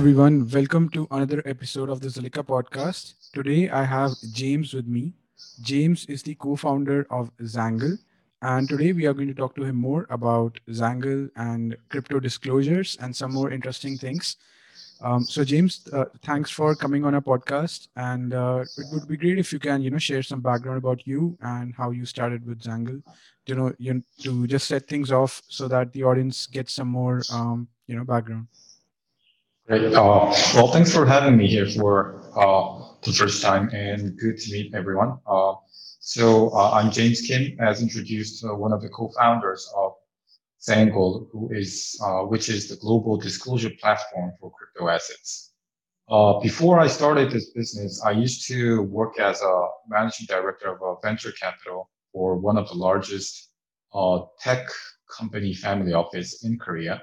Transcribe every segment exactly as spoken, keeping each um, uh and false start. everyone. Welcome to another episode of the Zulika podcast. Today I have James with me. James is the co-founder of Xangle, and today we are going to talk to him more about Xangle and crypto disclosures and some more interesting things. Um, so James, uh, thanks for coming on our podcast, and uh, it would be great if you can, you know, share some background about you and how you started with Xangle. You know, you, to just set things off so that the audience gets some more, um, you know, background. Great. Uh, well, thanks for having me here for uh, the first time, and good to meet everyone. Uh, so uh, I'm James Kim, as introduced, uh, one of the co-founders of Zangold, who is, uh, which is the global disclosure platform for crypto assets. Uh, before I started this business, I used to work as a managing director of a venture capital for one of the largest uh, tech company family office in Korea.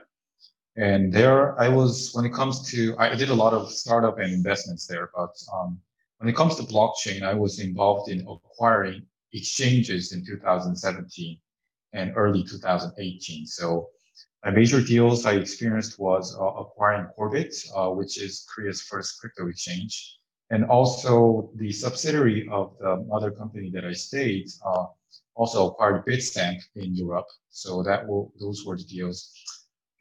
And there I was, when it comes to, I did a lot of startup and investments there, but um, when it comes to blockchain, I was involved in acquiring exchanges in two thousand seventeen. And early two thousand eighteen. So my major deals I experienced was uh, acquiring Korbit, uh, which is Korea's first crypto exchange, and also the subsidiary of the other company that I stayed, uh, also acquired Bitstamp in Europe. So that will, those were the deals.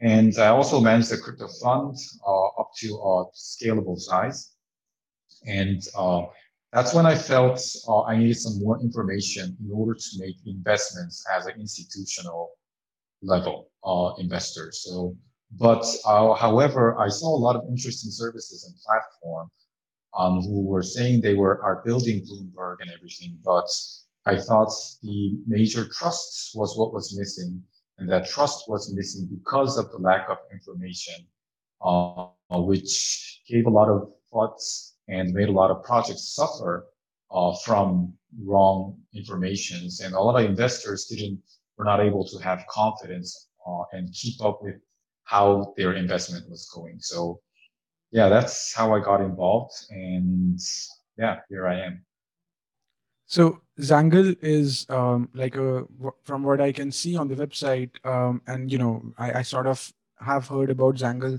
And I also managed a crypto fund uh, up to a scalable size. And uh, That's when I felt uh, I needed some more information in order to make investments as an institutional level uh, investor. So, but uh, however, I saw a lot of interesting services and platform um, who were saying they were are building Bloomberg and everything. But I thought the major trust was what was missing, and that trust was missing because of the lack of information, uh, which gave a lot of thoughts and made a lot of projects suffer uh, from wrong informations. And a lot of investors didn't, were not able to have confidence uh, and keep up with how their investment was going. So yeah, that's how I got involved. And yeah, here I am. So Xangle is um, like, a, from what I can see on the website, um, and you know, I, I sort of have heard about Xangle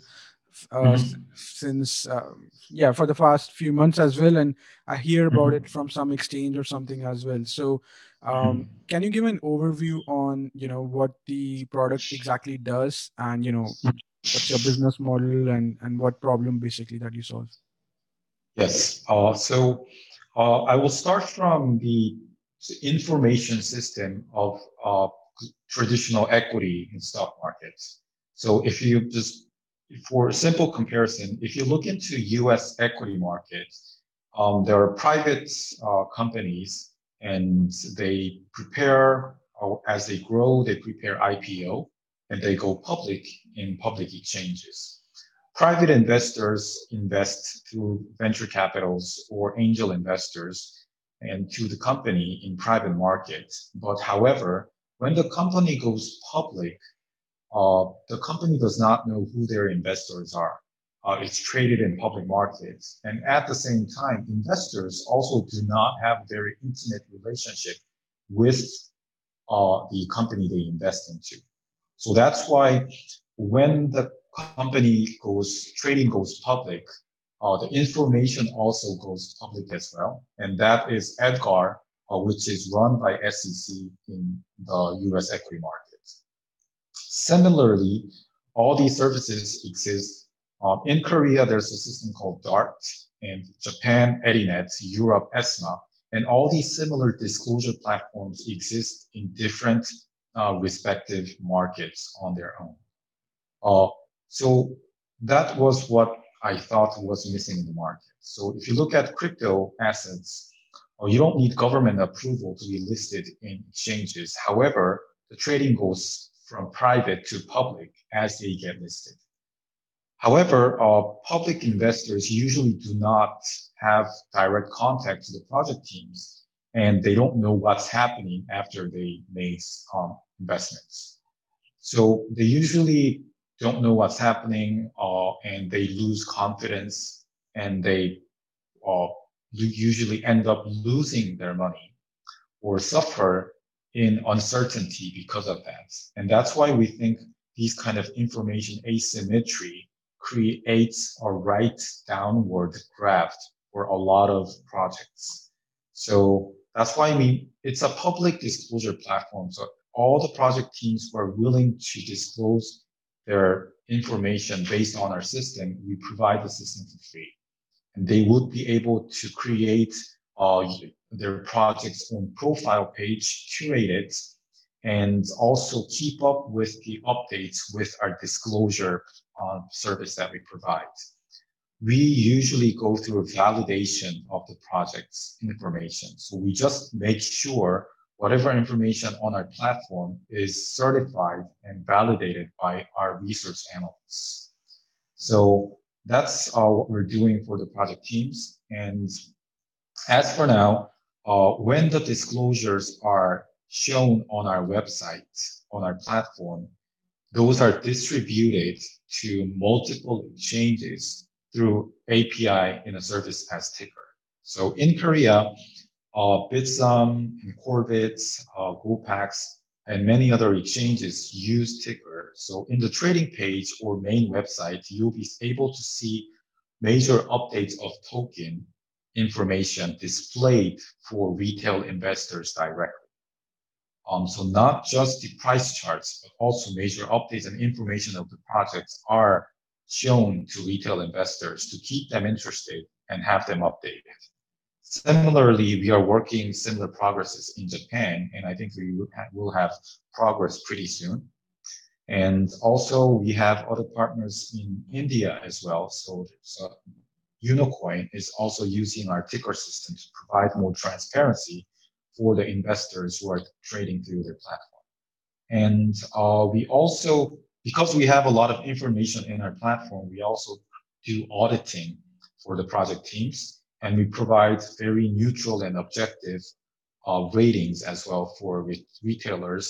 Uh, mm-hmm. since uh, yeah for the past few months as well, and I hear about mm-hmm. it from some exchange or something as well. So um, mm-hmm. can you give an overview on, you know, what the product exactly does, and you know, what's your business model, and and what problem basically that you solve? Yes. Uh, so uh, I will start from the information system of uh, traditional equity and stock markets. So if you just For simple comparison, if you look into U S equity markets, um, there are private uh, companies, and they prepare, or as they grow, they prepare I P O, and they go public in public exchanges. Private investors invest through venture capitals or angel investors and to the company in private markets. But however, when the company goes public, Uh, the company does not know who their investors are. Uh, it's traded in public markets. And at the same time, investors also do not have a very intimate relationship with uh, the company they invest into. So that's why when the company goes, trading goes public, uh, the information also goes public as well. And that is Edgar, uh, which is run by S E C in the U S equity market. Similarly, all these services exist. Um, in Korea, there's a system called Dart, and Japan, Edinet, Europe, Esma, and all these similar disclosure platforms exist in different uh, respective markets on their own. Uh, so that was what I thought was missing in the market. So if you look at crypto assets, uh, you don't need government approval to be listed in exchanges. However, the trading goes from private to public as they get listed. However, uh, public investors usually do not have direct contact to the project teams, and they don't know what's happening after they make um, investments. So they usually don't know what's happening, uh, and they lose confidence, and they uh, usually end up losing their money or suffer in uncertainty because of that. And that's why we think these kind of information asymmetry creates a right downward draft for a lot of projects. So that's why, I mean, it's a public disclosure platform. So all the project teams who are willing to disclose their information based on our system, we provide the system for free. And they would be able to create uh, their project's own profile page, curate it, and also keep up with the updates with our disclosure uh, service that we provide. We usually go through a validation of the project's information. So we just make sure whatever information on our platform is certified and validated by our research analysts. So that's uh, what we're doing for the project teams. And as for now, uh, when the disclosures are shown on our website, on our platform, those are distributed to multiple exchanges through A P I in a service as ticker. So in Korea, Uh, Bitstamp and Corvitz, uh, Gopax, and many other exchanges use ticker. So in the trading page or main website, you'll be able to see major updates of token information displayed for retail investors directly. Um, so not just the price charts, but also major updates and information of the projects are shown to retail investors to keep them interested and have them updated. Similarly, we are working similar progresses in Japan, and I think we will have, will have progress pretty soon. And also, we have other partners in India as well. So, so Unicoin is also using our ticker system to provide more transparency for the investors who are trading through their platform. And uh, we also, because we have a lot of information in our platform, we also do auditing for the project teams. And we provide very neutral and objective uh, ratings as well for re- retailers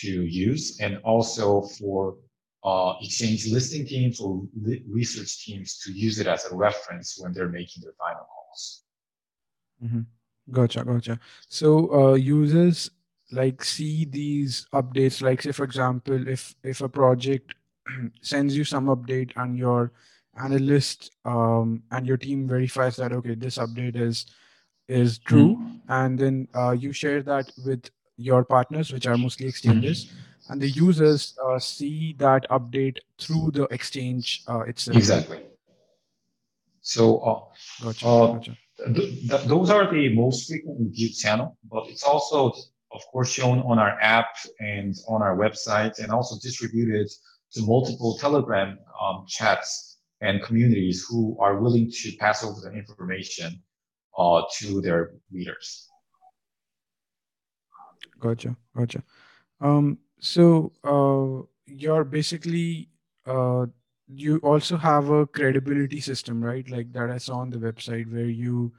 to use, and also for uh, exchange listing teams or li- research teams to use it as a reference when they're making their final calls. Mm-hmm. Gotcha, gotcha. So uh, users like see these updates, like say, for example, if, if a project sends you some update and your analyst um, and your team verifies that, okay, this update is is true, mm-hmm. and then uh, you share that with your partners, which are mostly exchanges, mm-hmm. and the users uh, see that update through the exchange uh, itself. Exactly. So uh, gotcha, uh, gotcha. Th- th- those are the most frequently viewed channel, but it's also, of course, shown on our app and on our website, and also distributed to multiple Telegram um, chats and communities who are willing to pass over the information uh, to their readers. Gotcha, gotcha. Um, so uh, you're basically, uh, you also have a credibility system, right? Like that I saw on the website where you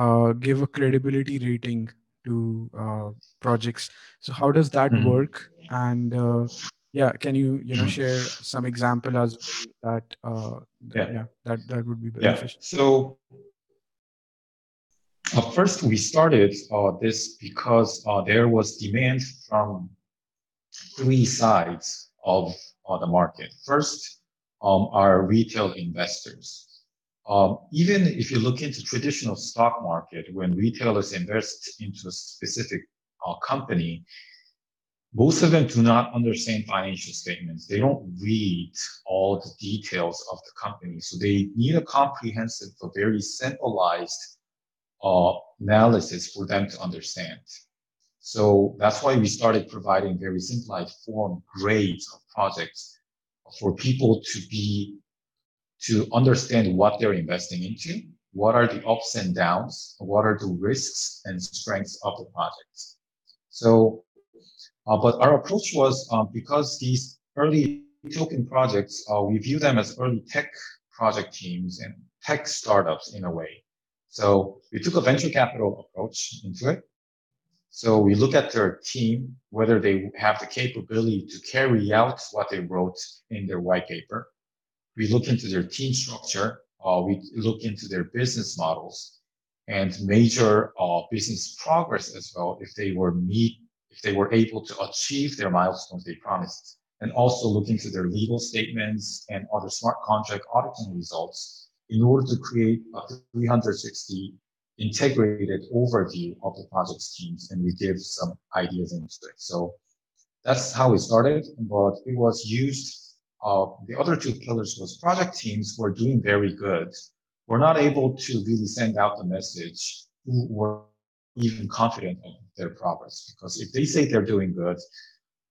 uh, give a credibility rating to uh, projects. So how does that mm-hmm. work? And uh, yeah, can you you know share some example as well that uh, yeah. yeah that that would be beneficial. Yeah. So uh, first we started uh, this because uh, there was demand from three sides of uh, the market. First, um, our retail investors. Um, even if you look into traditional stock market, when retailers invest into a specific uh, company, most of them do not understand financial statements. They don't read all the details of the company. So they need a comprehensive, a very centralized uh, analysis for them to understand. So that's why we started providing very simplified form grades of projects for people to be, to understand what they're investing into, what are the ups and downs, what are the risks and strengths of the projects. So Uh, but our approach was um, because these early token projects, uh, we view them as early tech project teams and tech startups in a way. So we took a venture capital approach into it. So we look at their team, whether they have the capability to carry out what they wrote in their white paper. We look into their team structure. Uh, we look into their business models and major uh, business progress as well, if they were meet. If they were able to achieve their milestones they promised and also looking to their legal statements and other smart contract auditing results in order to create a three sixty integrated overview of the project's teams, and we give some ideas into it. So that's how we started, but it was used. Uh, the other two pillars was project teams were doing very good. We're not able to really send out the message who were even confident of their progress, because if they say they're doing good,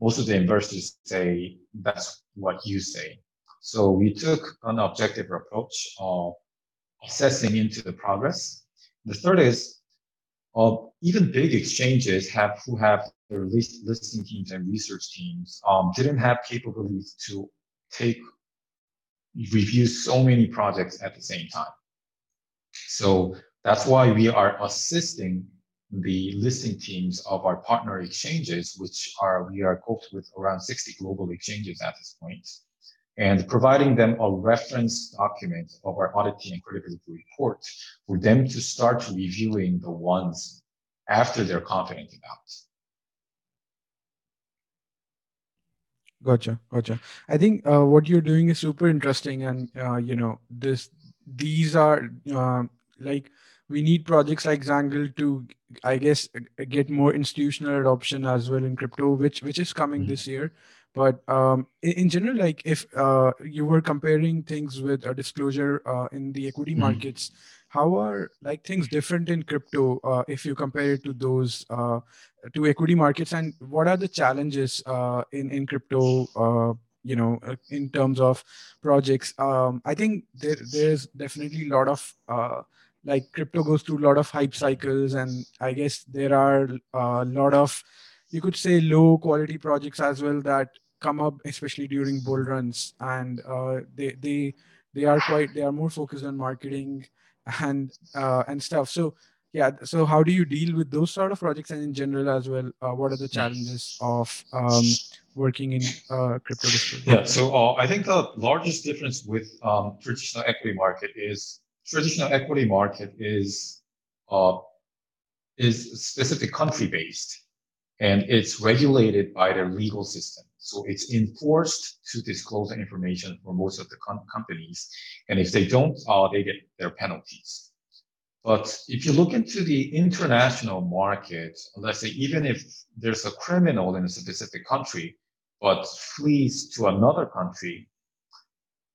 most of the investors say that's what you say. So we took an objective approach of assessing into the progress. The third is uh, even big exchanges have who have their list, listing teams and research teams um, didn't have capability to take review so many projects at the same time. So that's why we are assisting the listing teams of our partner exchanges, which are we are coped with around sixty global exchanges at this point, and providing them a reference document of our audit team and credibility report for them to start reviewing the ones after they're confident about. Gotcha, gotcha. I think uh, what you're doing is super interesting, and uh, you know, this these are uh, like we need projects like Zangold to, I guess, get more institutional adoption as well in crypto, which which is coming mm-hmm. this year. But um, in general, like if uh, you were comparing things with a disclosure uh, in the equity mm-hmm. markets, how are like things different in crypto uh, if you compare it to those uh, to equity markets, and what are the challenges uh, in in crypto? Uh, you know, in terms of projects, um, I think there there's definitely a lot of uh, like crypto goes through a lot of hype cycles, and I guess there are a lot of, you could say, low quality projects as well that come up, especially during bull runs, and uh, they they they are quite they are more focused on marketing and uh, and stuff. So yeah, so how do you deal with those sort of projects, and in general as well, uh, what are the challenges of um, working in uh, crypto? Yeah, so uh, I think the largest difference with um, traditional equity market is traditional equity market is uh, is specific country based. And it's regulated by their legal system. So it's enforced to disclose the information for most of the com- companies. And if they don't, uh, they get their penalties. But if you look into the international market, let's say even if there's a criminal in a specific country, but flees to another country,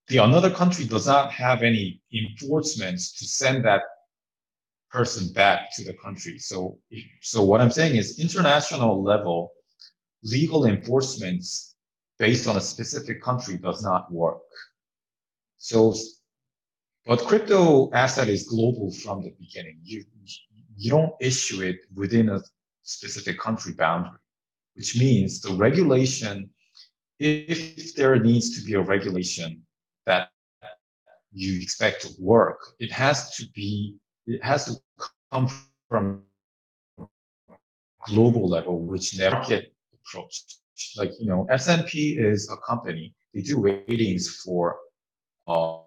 the another country does not have any enforcements to send that person back to the country. So, so what I'm saying is international level legal enforcements based on a specific country does not work. So, but crypto asset is global from the beginning. You, you don't issue it within a specific country boundary, which means the regulation, if there needs to be a regulation that you expect to work, it has to be It has to come from global level, which never get approached. Like, you know, S and P is a company. They do ratings for uh,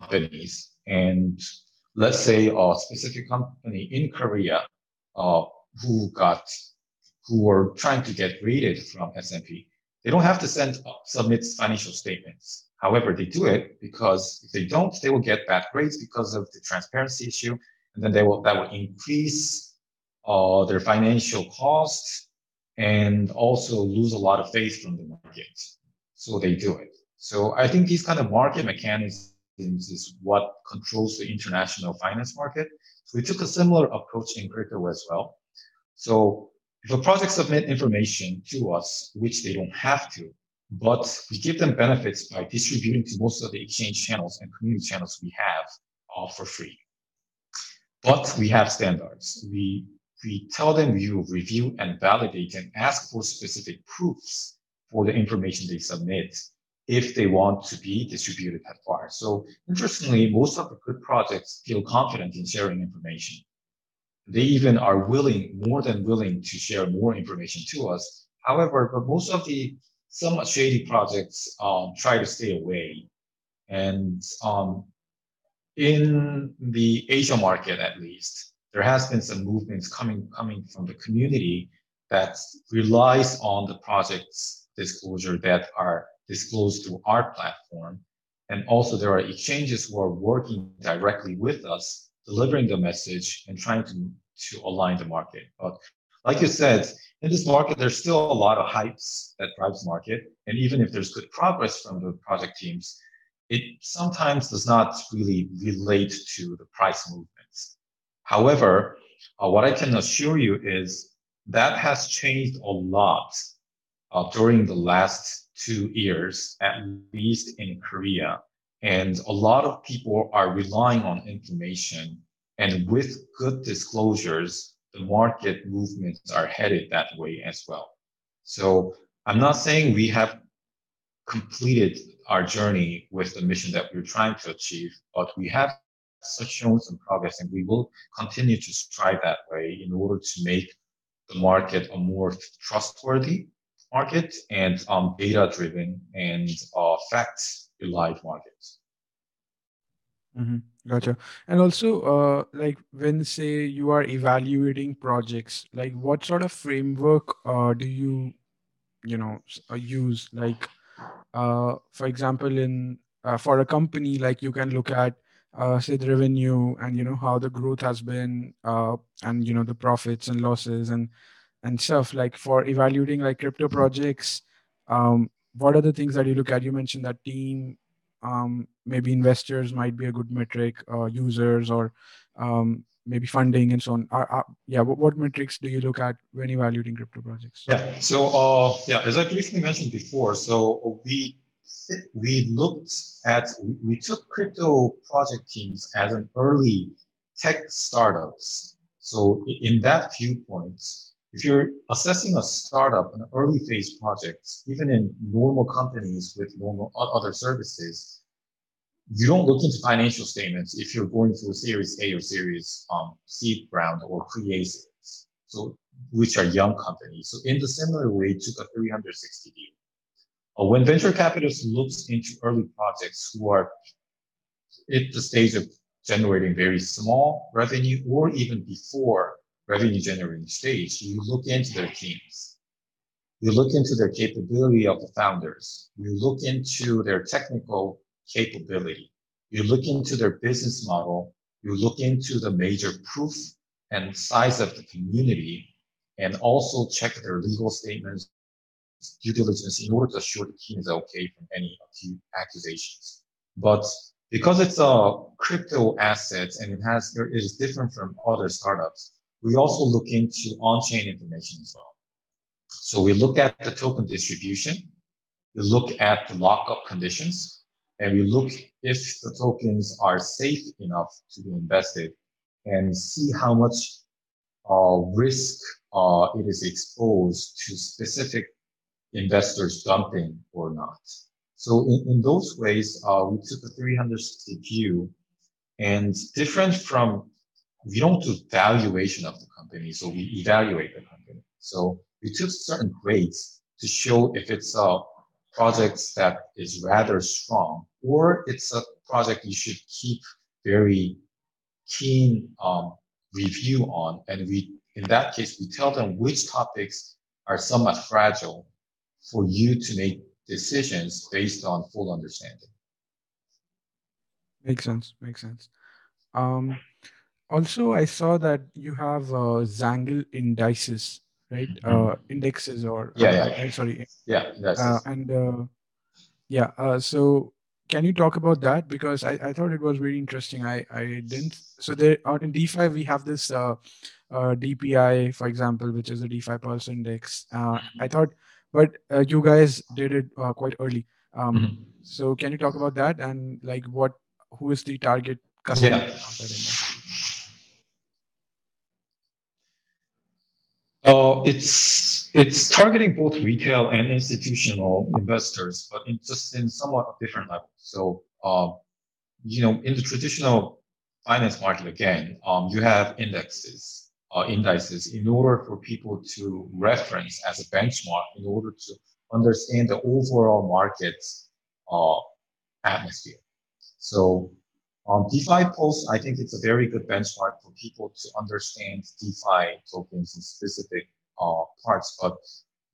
companies. And let's say a specific company in Korea uh, who got, who were trying to get rated from S and P, they don't have to send uh, submit financial statements. However, they do it because if they don't, they will get bad grades because of the transparency issue, and then they will that will increase uh, their financial costs and also lose a lot of faith from the market. So they do it. So I think these kind of market mechanisms is what controls the international finance market. So we took a similar approach in crypto as well. So if a project submit information to us, which they don't have to, but we give them benefits by distributing to most of the exchange channels and community channels we have uh, for free. But we have standards. We we tell them we will review and validate and ask for specific proofs for the information they submit if they want to be distributed at far. So interestingly, most of the good projects feel confident in sharing information. They even are willing, more than willing, to share more information to us. However, but most of the somewhat shady projects um, try to stay away. And um, in the Asia market, at least, there has been some movements coming coming from the community that relies on the projects, disclosure that are disclosed through our platform. And also there are exchanges who are working directly with us, delivering the message and trying to, to align the market. But like you said, in this market, there's still a lot of hypes that drives market. And even if there's good progress from the project teams, it sometimes does not really relate to the price movements. However, uh, what I can assure you is that has changed a lot uh, during the last two years, at least in Korea. And a lot of people are relying on information, and with good disclosures, the market movements are headed that way as well. So I'm not saying we have completed our journey with the mission that we're trying to achieve, but we have shown some progress, and we will continue to strive that way in order to make the market a more trustworthy market and um, data-driven and uh, fact-relied market. Mm-hmm. Gotcha. And also, uh, like when say you are evaluating projects, like what sort of framework uh, do you, you know, use? Like, uh, for example, in uh, for a company, like you can look at uh, say the revenue and you know how the growth has been, uh, and you know the profits and losses and and stuff. Like for evaluating like crypto projects, um, what are the things that you look at? You mentioned that team. Um, maybe investors might be a good metric, uh, users, or um, maybe funding and so on. Are, are, yeah, what, what metrics do you look at when evaluating crypto projects? Yeah, so uh, yeah, as I briefly mentioned before, so we we looked at, we took crypto project teams as an early tech startups. So in that viewpoint, if you're assessing a startup, an early phase project, even in normal companies with normal other services, you don't look into financial statements if you're going through a Series A or Series um, C round or pre-A series, so which are young companies. So in the similar way, it took a three sixty view. Uh, when venture capitalists looks into early projects who are at the stage of generating very small revenue or even before revenue generating stage, you look into their teams. You look into their capability of the founders. You look into their technical capability. You look into their business model. You look into the major proof and size of the community, and also check their legal statements, due diligence, in order to assure the team is okay from any accusations. But because it's a crypto asset and it has, it is different from other startups, we also look into on-chain information as well. So we look at the token distribution, we look at the lockup conditions, and we look if the tokens are safe enough to be invested and see how much uh, risk uh, it is exposed to specific investors dumping or not. So in, in those ways, uh, we took a three sixty view, and different from, we don't do valuation of the company, so we evaluate the company. So we took certain grades to show if it's a project that is rather strong, or it's a project you should keep very keen um, review on. And we, in that case, we tell them which topics are somewhat fragile for you to make decisions based on full understanding. Makes sense. Makes sense. Um, Also, I saw that you have uh, Zangle indices, right? Mm-hmm. Uh, indexes or yeah, uh, yeah, yeah. I'm sorry, yeah, that's uh, and uh, yeah. Uh, so, can you talk about that? Because I, I thought it was really interesting. I, I didn't. So, there out in DeFi we have this uh, uh, D P I, for example, which is the DeFi Pulse Index. Uh, mm-hmm. I thought, but uh, you guys did it uh, quite early. Um, mm-hmm. So, can you talk about that and like what? Who is the target customer? Yeah. Uh, it's it's targeting both retail and institutional investors, but in just in somewhat different levels. So, uh, you know, in the traditional finance market, again, um, you have indexes, uh, indices, in order for people to reference as a benchmark, in order to understand the overall market uh, atmosphere. So, um, DeFi Pulse, I think it's a very good benchmark for people to understand DeFi tokens in specific uh, parts, but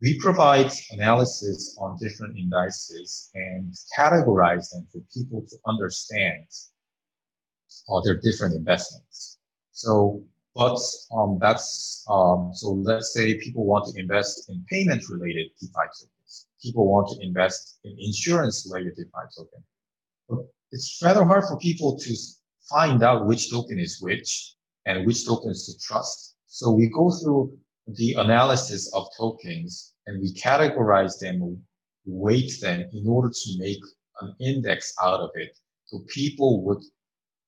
We provide analysis on different indices and categorize them for people to understand all their different investments. So, but um, that's, um, so let's say people want to invest in payment related DeFi tokens. People want to invest in insurance related DeFi token. But it's rather hard for people to find out which token is which and which tokens to trust. So we go through the analysis of tokens and we categorize them, weight them in order to make an index out of it. So people would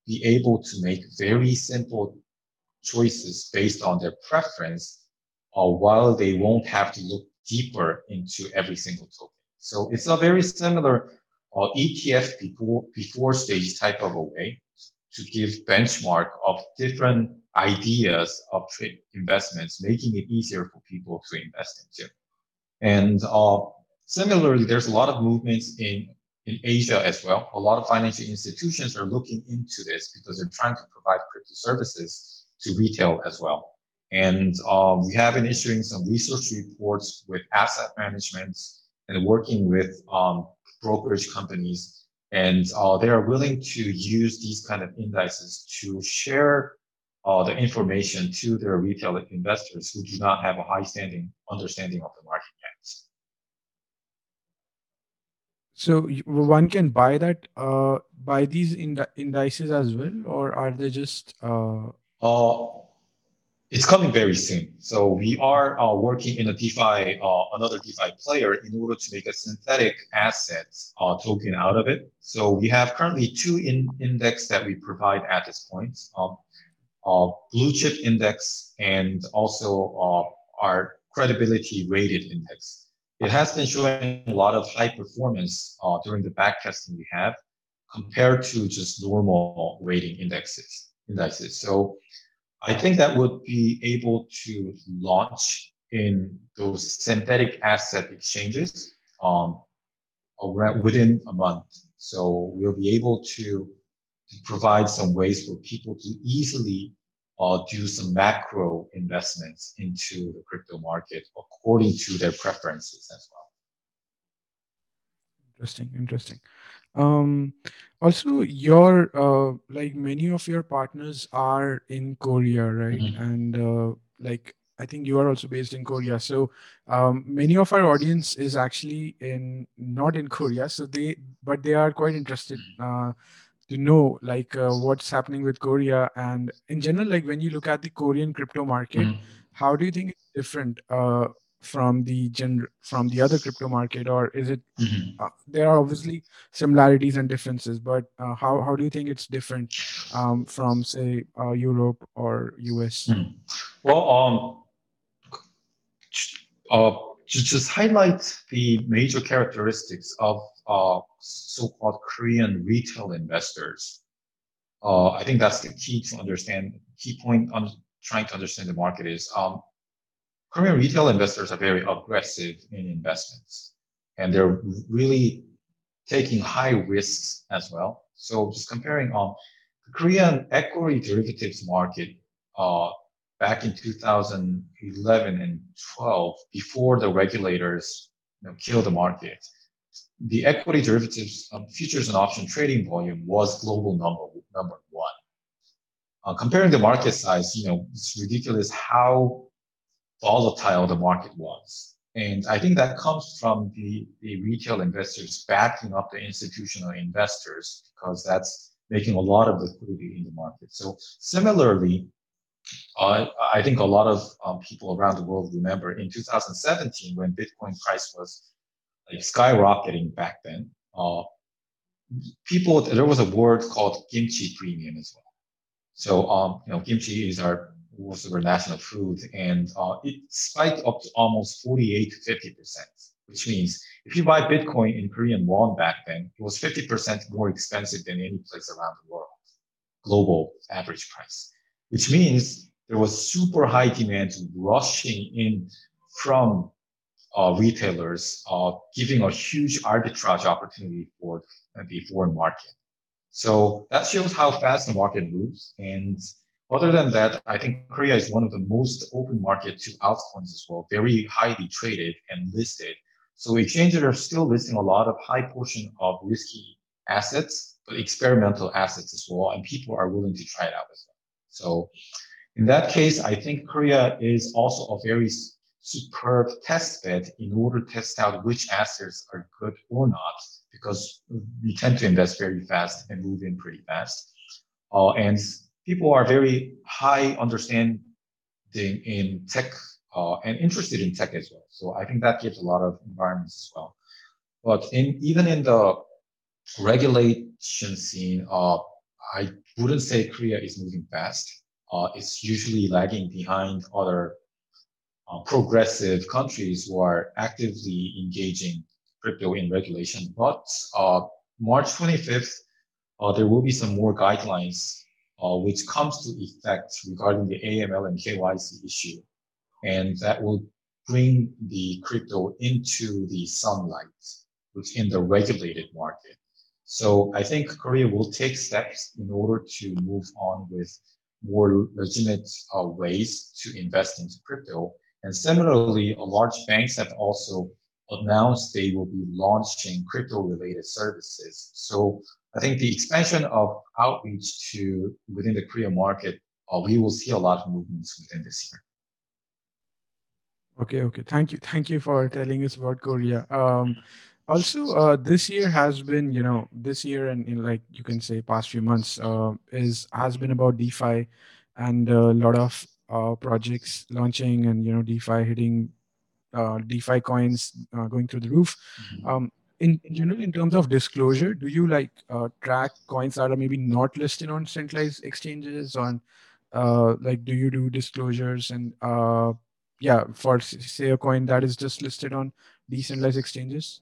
be able to make very simple choices based on their preference, uh, while they won't have to look deeper into every single token. So it's a very similar uh, E T F before, before stage type of a way to give benchmark of different ideas of trade investments, making it easier for people to invest into. And uh, similarly, there's a lot of movements in, in Asia as well. A lot of financial institutions are looking into this because they're trying to provide crypto services to retail as well. And uh, we have been issuing some research reports with asset management and working with um, brokerage companies. And uh, they are willing to use these kind of indices to share Uh, the information to their retail investors who do not have a high standing understanding of the market yet. So one can buy that, uh, buy these ind- indices as well, or are they just? Uh... Uh, it's coming very soon. So we are uh, working in a DeFi, uh, another DeFi player in order to make a synthetic asset uh, token out of it. So we have currently two in- index that we provide at this point. Um, Uh, blue chip index and also uh, our credibility rated index. It has been showing a lot of high performance uh, during the backtesting we have compared to just normal rating indexes. Indices. So I think that would be able to launch in those synthetic asset exchanges um, around, within a month. So we'll be able to to provide some ways for people to easily uh, do some macro investments into the crypto market according to their preferences as well. Interesting, interesting. Um, also, your uh, like many of your partners are in Korea, right? Mm-hmm. And uh, like I think you are also based in Korea. So um, many of our audience is actually in not in Korea, so they but they are quite interested. Uh, to know like uh, what's happening with Korea and in general, like when you look at the Korean crypto market, mm-hmm. how do you think it's different uh, from the gen- from the other crypto market, or is it, mm-hmm. uh, there are obviously similarities and differences, but uh, how, how do you think it's different um, from say uh, Europe or U S? Mm-hmm. Well, um, uh, to just highlight the major characteristics of uh, so-called Korean retail investors. Uh, I think that's the key to understand, key point on trying to understand the market is um, Korean retail investors are very aggressive in investments, and they're really taking high risks as well. So just comparing on um, the Korean equity derivatives market, uh, back in two thousand eleven and twelve, before the regulators you know, killed the market, the equity derivatives, um, futures and option trading volume was global number number one. Uh, comparing the market size, you know, it's ridiculous how volatile the market was. And I think that comes from the, the retail investors backing up the institutional investors because that's making a lot of liquidity in the market. So similarly, Uh, I think a lot of um, people around the world remember in two thousand seventeen when Bitcoin price was like skyrocketing back then, uh, people, there was a word called kimchi premium as well. So, um, you know, kimchi is our, was our national food, and uh, it spiked up to almost forty-eight to fifty percent, which means if you buy Bitcoin in Korean won back then, it was fifty percent more expensive than any place around the world, global average price. Which means there was super high demand rushing in from uh, retailers, uh, giving a huge arbitrage opportunity for the foreign market. So that shows how fast the market moves. And Other than that, I think Korea is one of the most open market to altcoins as well, very highly traded and listed. So exchanges are still listing a lot of high portion of risky assets, but experimental assets as well, and people are willing to try it out as well. So in that case, I think Korea is also a very superb test bed in order to test out which assets are good or not, because we tend to invest very fast and move in pretty fast. Uh, and people are very high understanding in tech uh, and interested in tech as well. So I think that gives a lot of environments as well. But in even in the regulation scene, uh, I wouldn't say Korea is moving fast. Uh, it's usually lagging behind other uh, progressive countries who are actively engaging crypto in regulation. But uh, March twenty-fifth, uh, there will be some more guidelines Uh, which comes to effect regarding the A M L and K Y C issue. And that will bring the crypto into the sunlight within the regulated market. So I think Korea will take steps in order to move on with more legitimate uh, ways to invest into crypto. And similarly, uh, large banks have also announced they will be launching crypto-related services. So I think the expansion of outreach to within the Korea market, uh, we will see a lot of movements within this year. Okay, okay. Thank you. Thank you for telling us about Korea. Um, also, uh, this year has been, you know, this year and in like you can say past few months uh, is has been about DeFi and a lot of uh, projects launching and, you know, DeFi hitting uh, DeFi coins uh, going through the roof. Mm-hmm. Um, In general, in terms of disclosure, do you like uh, track coins that are maybe not listed on centralized exchanges? On uh, like, do you do disclosures and uh, yeah, for say a coin that is just listed on decentralized exchanges?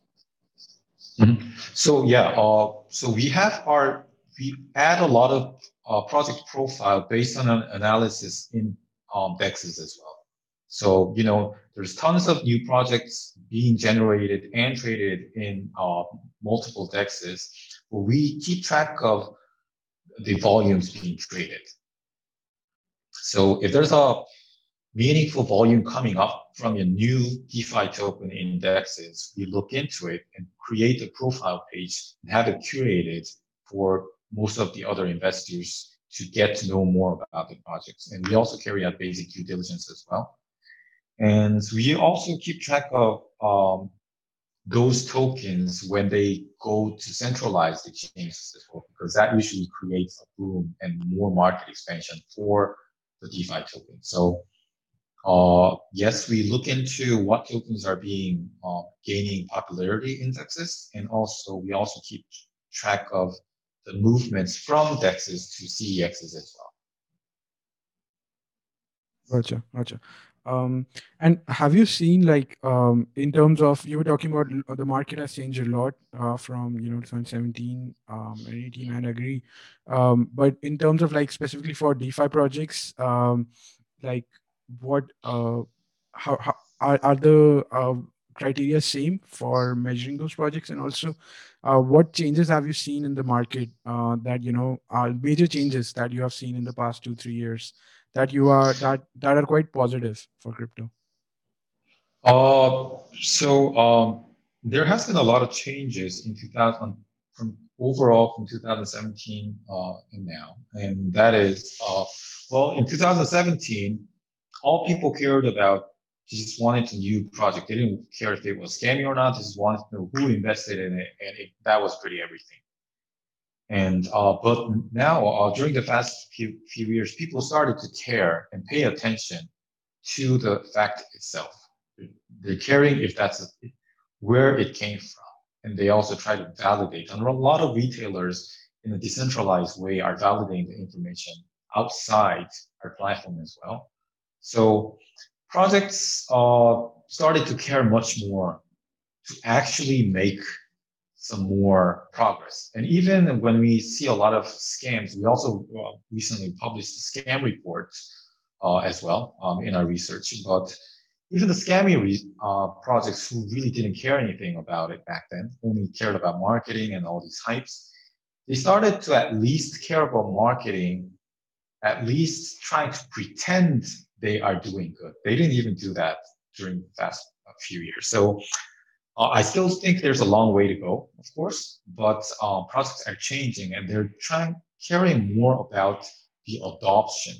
Mm-hmm. So yeah, uh, so we have our we add a lot of uh, project profile based on an analysis in um, D E Xs as well. So, you know, there's tons of new projects being generated and traded in uh, multiple D E Xs. We keep track of the volumes being traded. So if there's a meaningful volume coming up from a new DeFi token in D E Xs, we look into it and create a profile page and have it curated for most of the other investors to get to know more about the projects. And we also carry out basic due diligence as well. And we also keep track of um, those tokens when they go to centralized exchanges as well, because that usually creates a boom and more market expansion for the DeFi token. So uh, yes, we look into what tokens are being uh, gaining popularity in D E Xs, and also we also keep track of the movements from D E Xs to C E Xs as well. Gotcha, gotcha. Um, and have you seen like um, in terms of you were talking about the market has changed a lot uh, from, you know, twenty seventeen um, and eighteen, and I agree. Um, but in terms of like specifically for DeFi projects, um, like what uh, how, how are, are the uh, criteria same for measuring those projects? And also uh, what changes have you seen in the market uh, that, you know, are major changes that you have seen in the past two, three years? That you are that that are quite positive for crypto. Uh, so um, there has been a lot of changes in two thousand from overall from two thousand seventeen uh, and now, and that is uh, well in two thousand seventeen, all people cared about just wanted a new project. They didn't care if it was scammy or not. They just wanted to know who invested in it, and it, that was pretty everything. And uh, but now uh, during the past few, few years, people started to care and pay attention to the fact itself. They're caring if that's a, where it came from, and they also try to validate. And a lot of retailers in a decentralized way are validating the information outside our platform as well. So projects uh, started to care much more to actually make some more progress. And even when we see a lot of scams, we also well, recently published a scam report uh, as well um, in our research. But even the scammy re- uh, projects who really didn't care anything about it back then, only cared about marketing and all these hypes, they started to at least care about marketing at least trying to pretend they are doing good. They didn't even do that during the past few years. So uh, I still think there's a long way to go, of course, but uh, projects are changing and they're trying caring more about the adoption.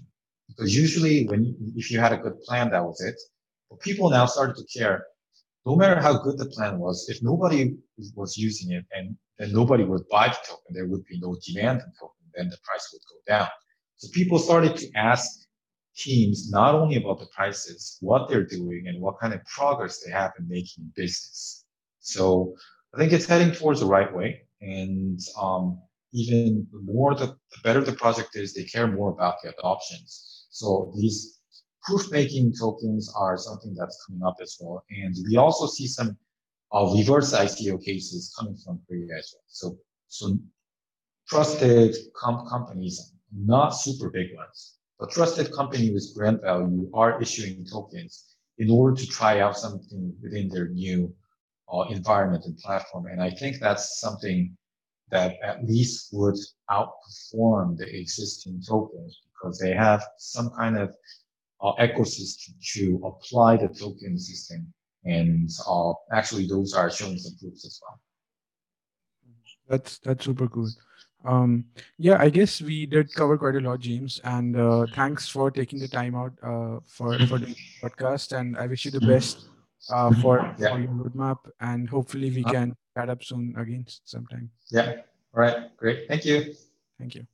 Because usually when if you had a good plan, that was it. But people now started to care, no matter how good the plan was, if nobody was using it and then nobody would buy the token, there would be no demand in token, then the price would go down. So people started to ask teams not only about the prices, what they're doing and what kind of progress they have in making business. So I think it's heading towards the right way. And um, even the more, the, the better the project is, they care more about the adoptions. So these proof-making tokens are something that's coming up as well. And we also see some uh, reverse I C O cases coming from Korea as well. So, so trusted com- companies, not super big ones, but trusted company with brand value are issuing tokens in order to try out something within their new uh, environment and platform. And I think that's something that at least would outperform the existing tokens because they have some kind of uh, ecosystem to apply the token system. And uh, actually, those are showing some proofs as well. That's that's super good. Um, yeah, I guess we did cover quite a lot, James, and uh, thanks for taking the time out uh, for, for the podcast, and I wish you the best uh, for, yeah. for your roadmap, and hopefully we can chat up soon again sometime. Yeah, all right, great. Thank you. Thank you.